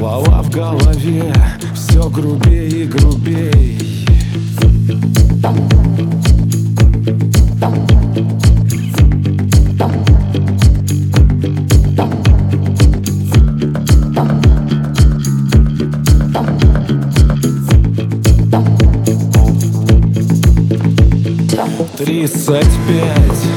Слова в голове все грубей и грубей. Тридцать пять.